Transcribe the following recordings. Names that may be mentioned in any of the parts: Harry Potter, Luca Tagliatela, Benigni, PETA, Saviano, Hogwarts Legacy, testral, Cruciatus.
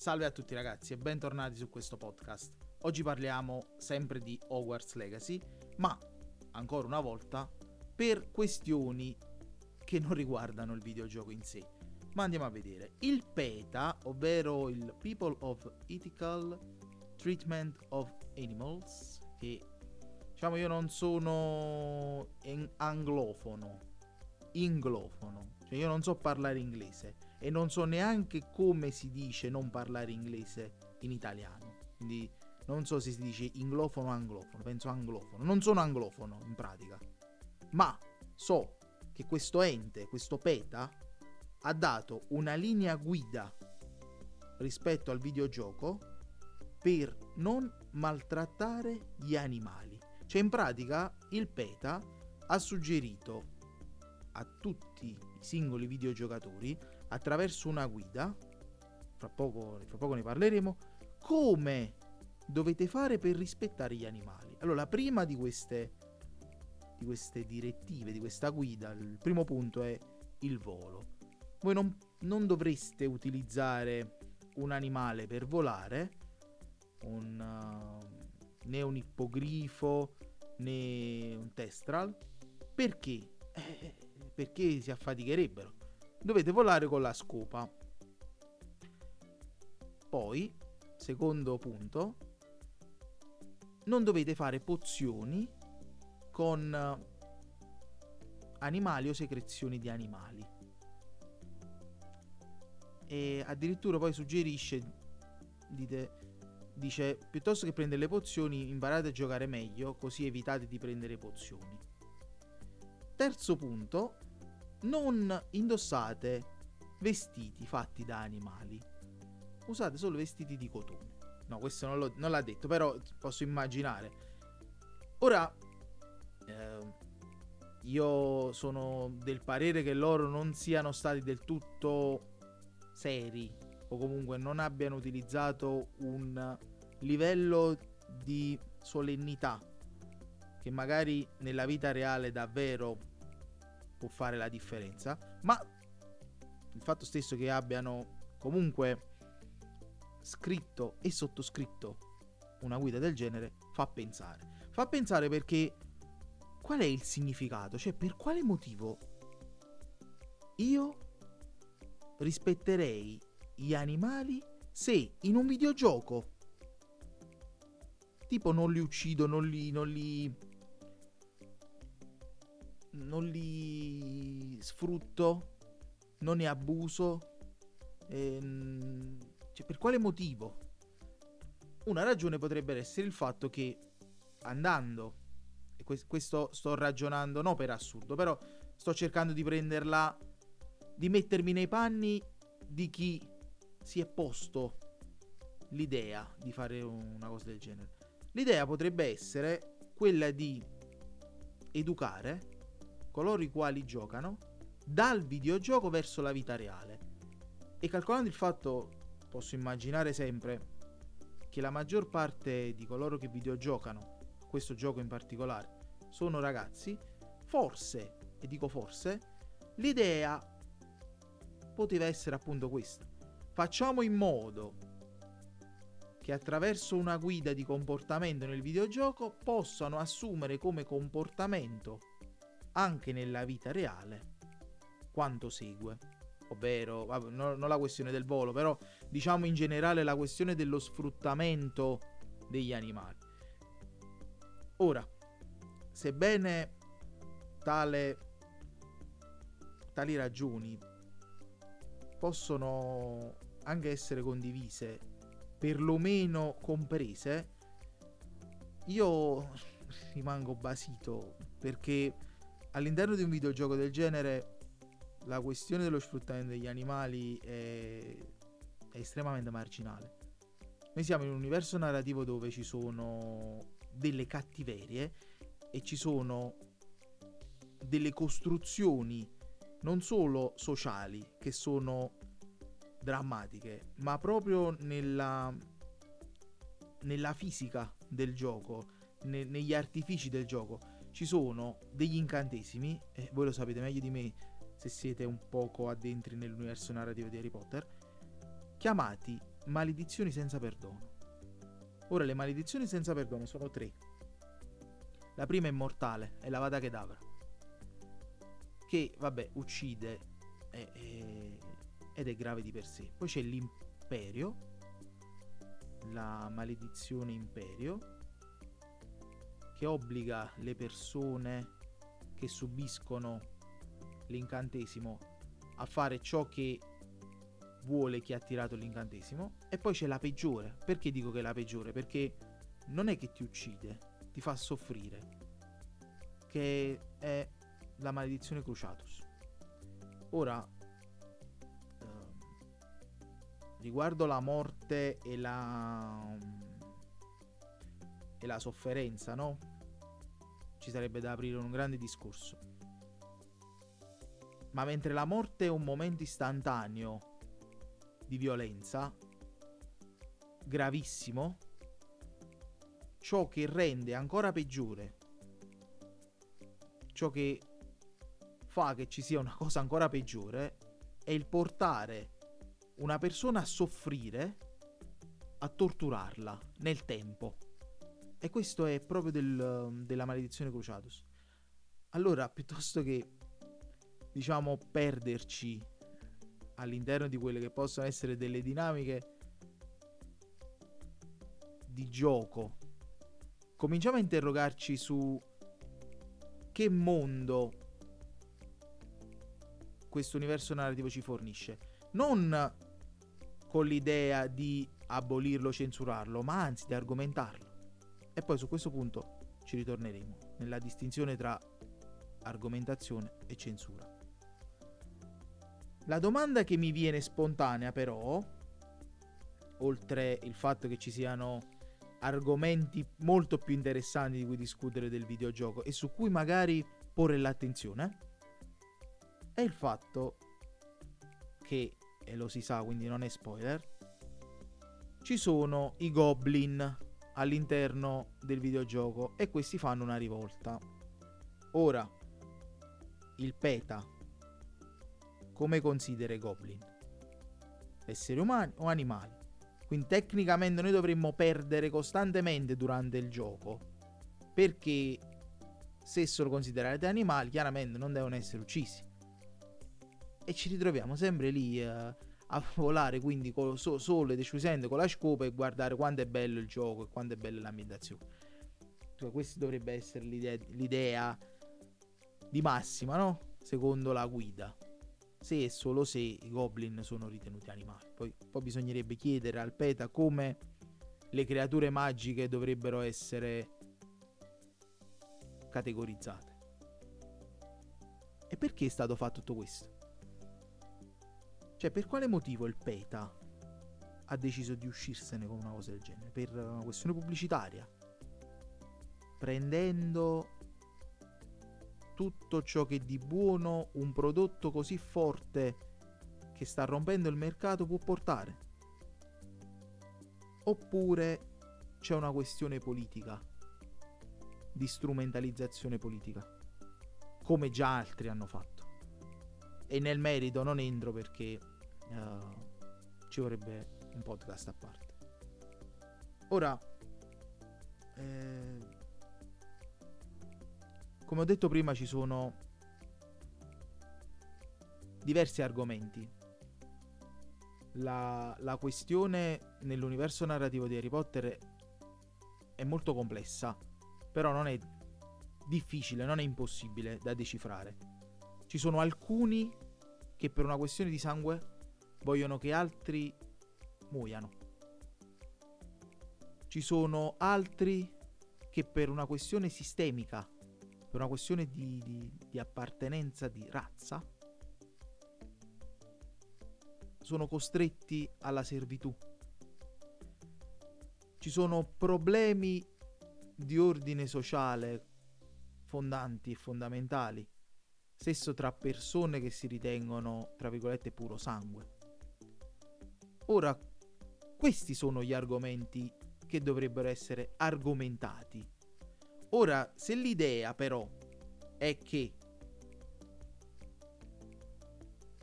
Salve a tutti ragazzi e bentornati su questo podcast. Oggi parliamo sempre di Hogwarts Legacy, ma ancora una volta per questioni che non riguardano il videogioco in sé. Ma andiamo a vedere. Il PETA, ovvero il People of Ethical Treatment of Animals, che diciamo io non sono inglofono, cioè io non so parlare inglese e non so neanche come si dice non parlare inglese in italiano, quindi non so se si dice inglofono o anglofono, penso anglofono, non sono anglofono in pratica, ma so che questo ente, questo PETA, ha dato una linea guida rispetto al videogioco per non maltrattare gli animali. Cioè in pratica il PETA ha suggerito a tutti i singoli videogiocatori, attraverso una guida, fra poco ne parleremo, come dovete fare per rispettare gli animali. Allora, la prima di queste direttive, di questa guida, il primo punto è il volo. Voi non dovreste utilizzare un animale per volare, né un ippogrifo, né un testral, perché si affaticherebbero. Dovete volare con la scopa. Poi, secondo punto, non dovete fare pozioni con animali o secrezioni di animali. E addirittura poi suggerisce, dice, piuttosto che prendere le pozioni, imparate a giocare meglio, così evitate di prendere pozioni. Terzo punto, non indossate vestiti fatti da animali, usate solo vestiti di cotone. No, questo non l'ha detto, però posso immaginare. Ora, io sono del parere che loro non siano stati del tutto seri, o comunque non abbiano utilizzato un livello di solennità che magari nella vita reale davvero può fare la differenza, ma il fatto stesso che abbiano comunque scritto e sottoscritto una guida del genere fa pensare, perché qual è il significato? Cioè, per quale motivo io rispetterei gli animali se in un videogioco tipo non li uccido, non li sfrutto, non ne abuso, cioè per quale motivo? Una ragione potrebbe essere il fatto che andando, e questo sto ragionando, no, per assurdo, però sto cercando di prenderla, di mettermi nei panni di chi si è posto l'idea di fare una cosa del genere. L'idea potrebbe essere quella di educare coloro i quali giocano dal videogioco verso la vita reale, e calcolando il fatto, posso immaginare sempre che la maggior parte di coloro che videogiocano, questo gioco in particolare, sono ragazzi, forse, e dico forse, l'idea poteva essere appunto questa: facciamo in modo che attraverso una guida di comportamento nel videogioco possano assumere come comportamento anche nella vita reale quanto segue, ovvero non la questione del volo, però diciamo in generale la questione dello sfruttamento degli animali. Ora, sebbene tali ragioni possono anche essere condivise, perlomeno comprese, io rimango basito, perché all'interno di un videogioco del genere la questione dello sfruttamento degli animali è estremamente marginale. Noi siamo in un universo narrativo dove ci sono delle cattiverie e ci sono delle costruzioni non solo sociali che sono drammatiche, ma proprio nella fisica del gioco, negli artifici del gioco. Ci sono degli incantesimi, e voi lo sapete meglio di me se siete un poco addentri nell'universo narrativo di Harry Potter, chiamati maledizioni senza perdono. Ora, le maledizioni senza perdono sono tre. La prima è mortale, è l'Avada Kedavra, che vabbè uccide ed è grave di per sé. Poi c'è l'imperio, la maledizione imperio, che obbliga le persone che subiscono l'incantesimo a fare ciò che vuole chi ha tirato l'incantesimo. E poi c'è la peggiore. Perché dico che è la peggiore? Perché non è che ti uccide, ti fa soffrire, che è la maledizione Cruciatus. Ora, riguardo la morte e la sofferenza, no? Ci sarebbe da aprire un grande discorso. Ma mentre la morte è un momento istantaneo di violenza gravissimo, ciò che rende ancora peggiore, ciò che fa che ci sia una cosa ancora peggiore, è il portare una persona a soffrire, a torturarla nel tempo. E questo è proprio della maledizione Cruciatus. Allora, piuttosto che, diciamo, perderci all'interno di quelle che possono essere delle dinamiche di gioco, cominciamo a interrogarci su che mondo questo universo narrativo ci fornisce. Non con l'idea di abolirlo, censurarlo, ma anzi di argomentarlo. E poi su questo punto ci ritorneremo, nella distinzione tra argomentazione e censura. La domanda che mi viene spontanea però, oltre il fatto che ci siano argomenti molto più interessanti di cui discutere del videogioco e su cui magari porre l'attenzione, è il fatto che, e lo si sa quindi non è spoiler, ci sono i goblin all'interno del videogioco e questi fanno una rivolta. Ora, il PETA come considera i goblin? Esseri umani o animali? Quindi tecnicamente noi dovremmo perdere costantemente durante il gioco, perché se sono considerati animali chiaramente non devono essere uccisi, e ci ritroviamo sempre lì a volare quindi solo ed esclusivamente con la scopa e guardare quanto è bello il gioco e quanto è bella l'ambientazione. Cioè, questa dovrebbe essere l'idea di massima, no? Secondo la guida, se e solo se i goblin sono ritenuti animali. Poi bisognerebbe chiedere al PETA come le creature magiche dovrebbero essere categorizzate. E perché è stato fatto tutto questo? Cioè, per quale motivo il PETA ha deciso di uscirsene con una cosa del genere? Per una questione pubblicitaria, prendendo tutto ciò che di buono un prodotto così forte che sta rompendo il mercato può portare? Oppure c'è una questione politica, di strumentalizzazione politica, come già altri hanno fatto? E nel merito non entro perché ci vorrebbe un podcast a parte. Ora, come ho detto prima, ci sono diversi argomenti. La questione nell'universo narrativo di Harry Potter è molto complessa, però non è difficile, non è impossibile da decifrare. Ci sono alcuni che per una questione di sangue vogliono che altri muoiano. Ci sono altri che per una questione sistemica, per una questione di appartenenza di razza, sono costretti alla servitù. Ci sono problemi di ordine sociale fondanti e fondamentali, stesso tra persone che si ritengono, tra virgolette, puro sangue. Ora, questi sono gli argomenti che dovrebbero essere argomentati. Ora, se l'idea però è che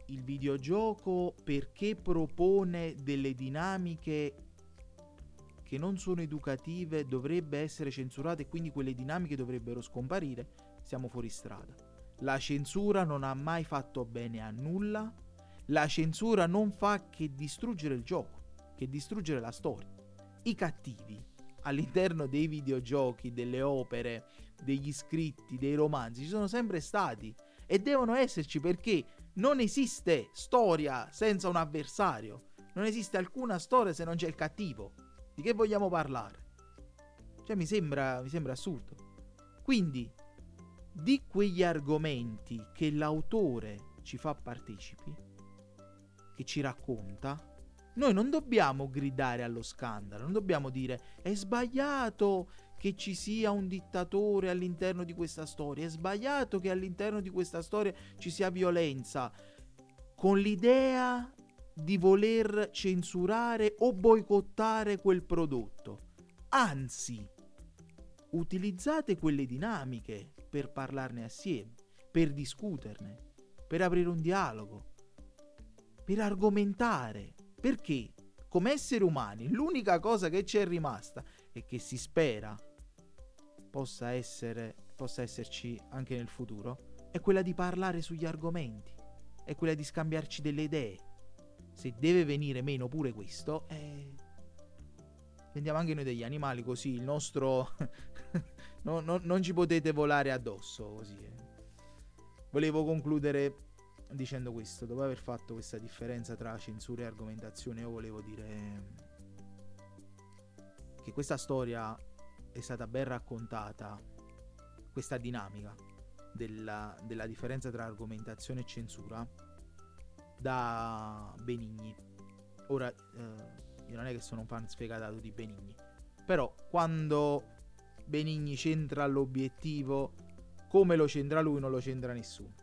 il videogioco perché propone delle dinamiche che non sono educative dovrebbe essere censurata e quindi quelle dinamiche dovrebbero scomparire, siamo fuori strada. La censura non ha mai fatto bene a nulla, la censura non fa che distruggere il gioco, che distruggere la storia. I cattivi all'interno dei videogiochi, delle opere, degli scritti, dei romanzi ci sono sempre stati e devono esserci, perché non esiste storia senza un avversario, non esiste alcuna storia se non c'è il cattivo. Di che vogliamo parlare? Cioè mi sembra assurdo. Quindi di quegli argomenti che l'autore ci fa partecipi, che ci racconta, noi non dobbiamo gridare allo scandalo, non dobbiamo dire è sbagliato che ci sia un dittatore all'interno di questa storia, è sbagliato che all'interno di questa storia ci sia violenza, con l'idea di voler censurare o boicottare quel prodotto. Anzi, utilizzate quelle dinamiche per parlarne assieme, per discuterne, per aprire un dialogo, per argomentare. Perché, come esseri umani, l'unica cosa che ci è rimasta e che si spera possa esserci anche nel futuro è quella di parlare sugli argomenti, è quella di scambiarci delle idee. Se deve venire meno pure questo, vendiamo anche noi degli animali, così il nostro non ci potete volare addosso, così. Volevo concludere dicendo questo. Dopo aver fatto questa differenza tra censura e argomentazione, io volevo dire che questa storia è stata ben raccontata, questa dinamica della differenza tra argomentazione e censura, da Benigni. Ora io non è che sono un fan sfegatato di Benigni, però quando Benigni centra l'obiettivo, come lo centra lui non lo centra nessuno.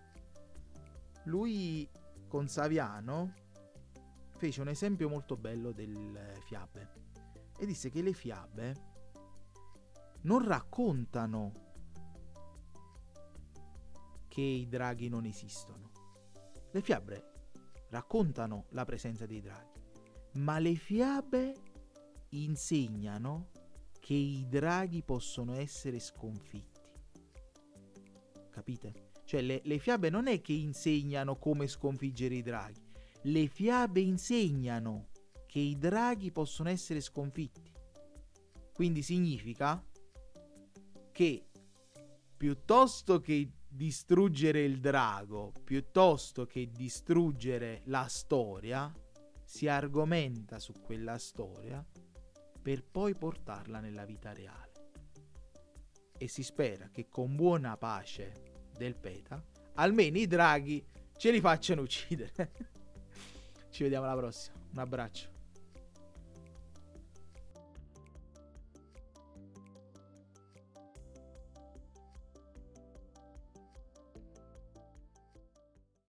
Lui con Saviano fece un esempio molto bello delle fiabe e disse che le fiabe non raccontano che i draghi non esistono. Le fiabe raccontano la presenza dei draghi, ma le fiabe insegnano che i draghi possono essere sconfitti. Capite? Cioè le fiabe non è che insegnano come sconfiggere i draghi, le fiabe insegnano che i draghi possono essere sconfitti. Quindi significa che piuttosto che distruggere il drago, piuttosto che distruggere la storia, si argomenta su quella storia per poi portarla nella vita reale. E si spera che con buona pace del PETA almeno i draghi ce li facciano uccidere. Ci vediamo alla prossima, un abbraccio.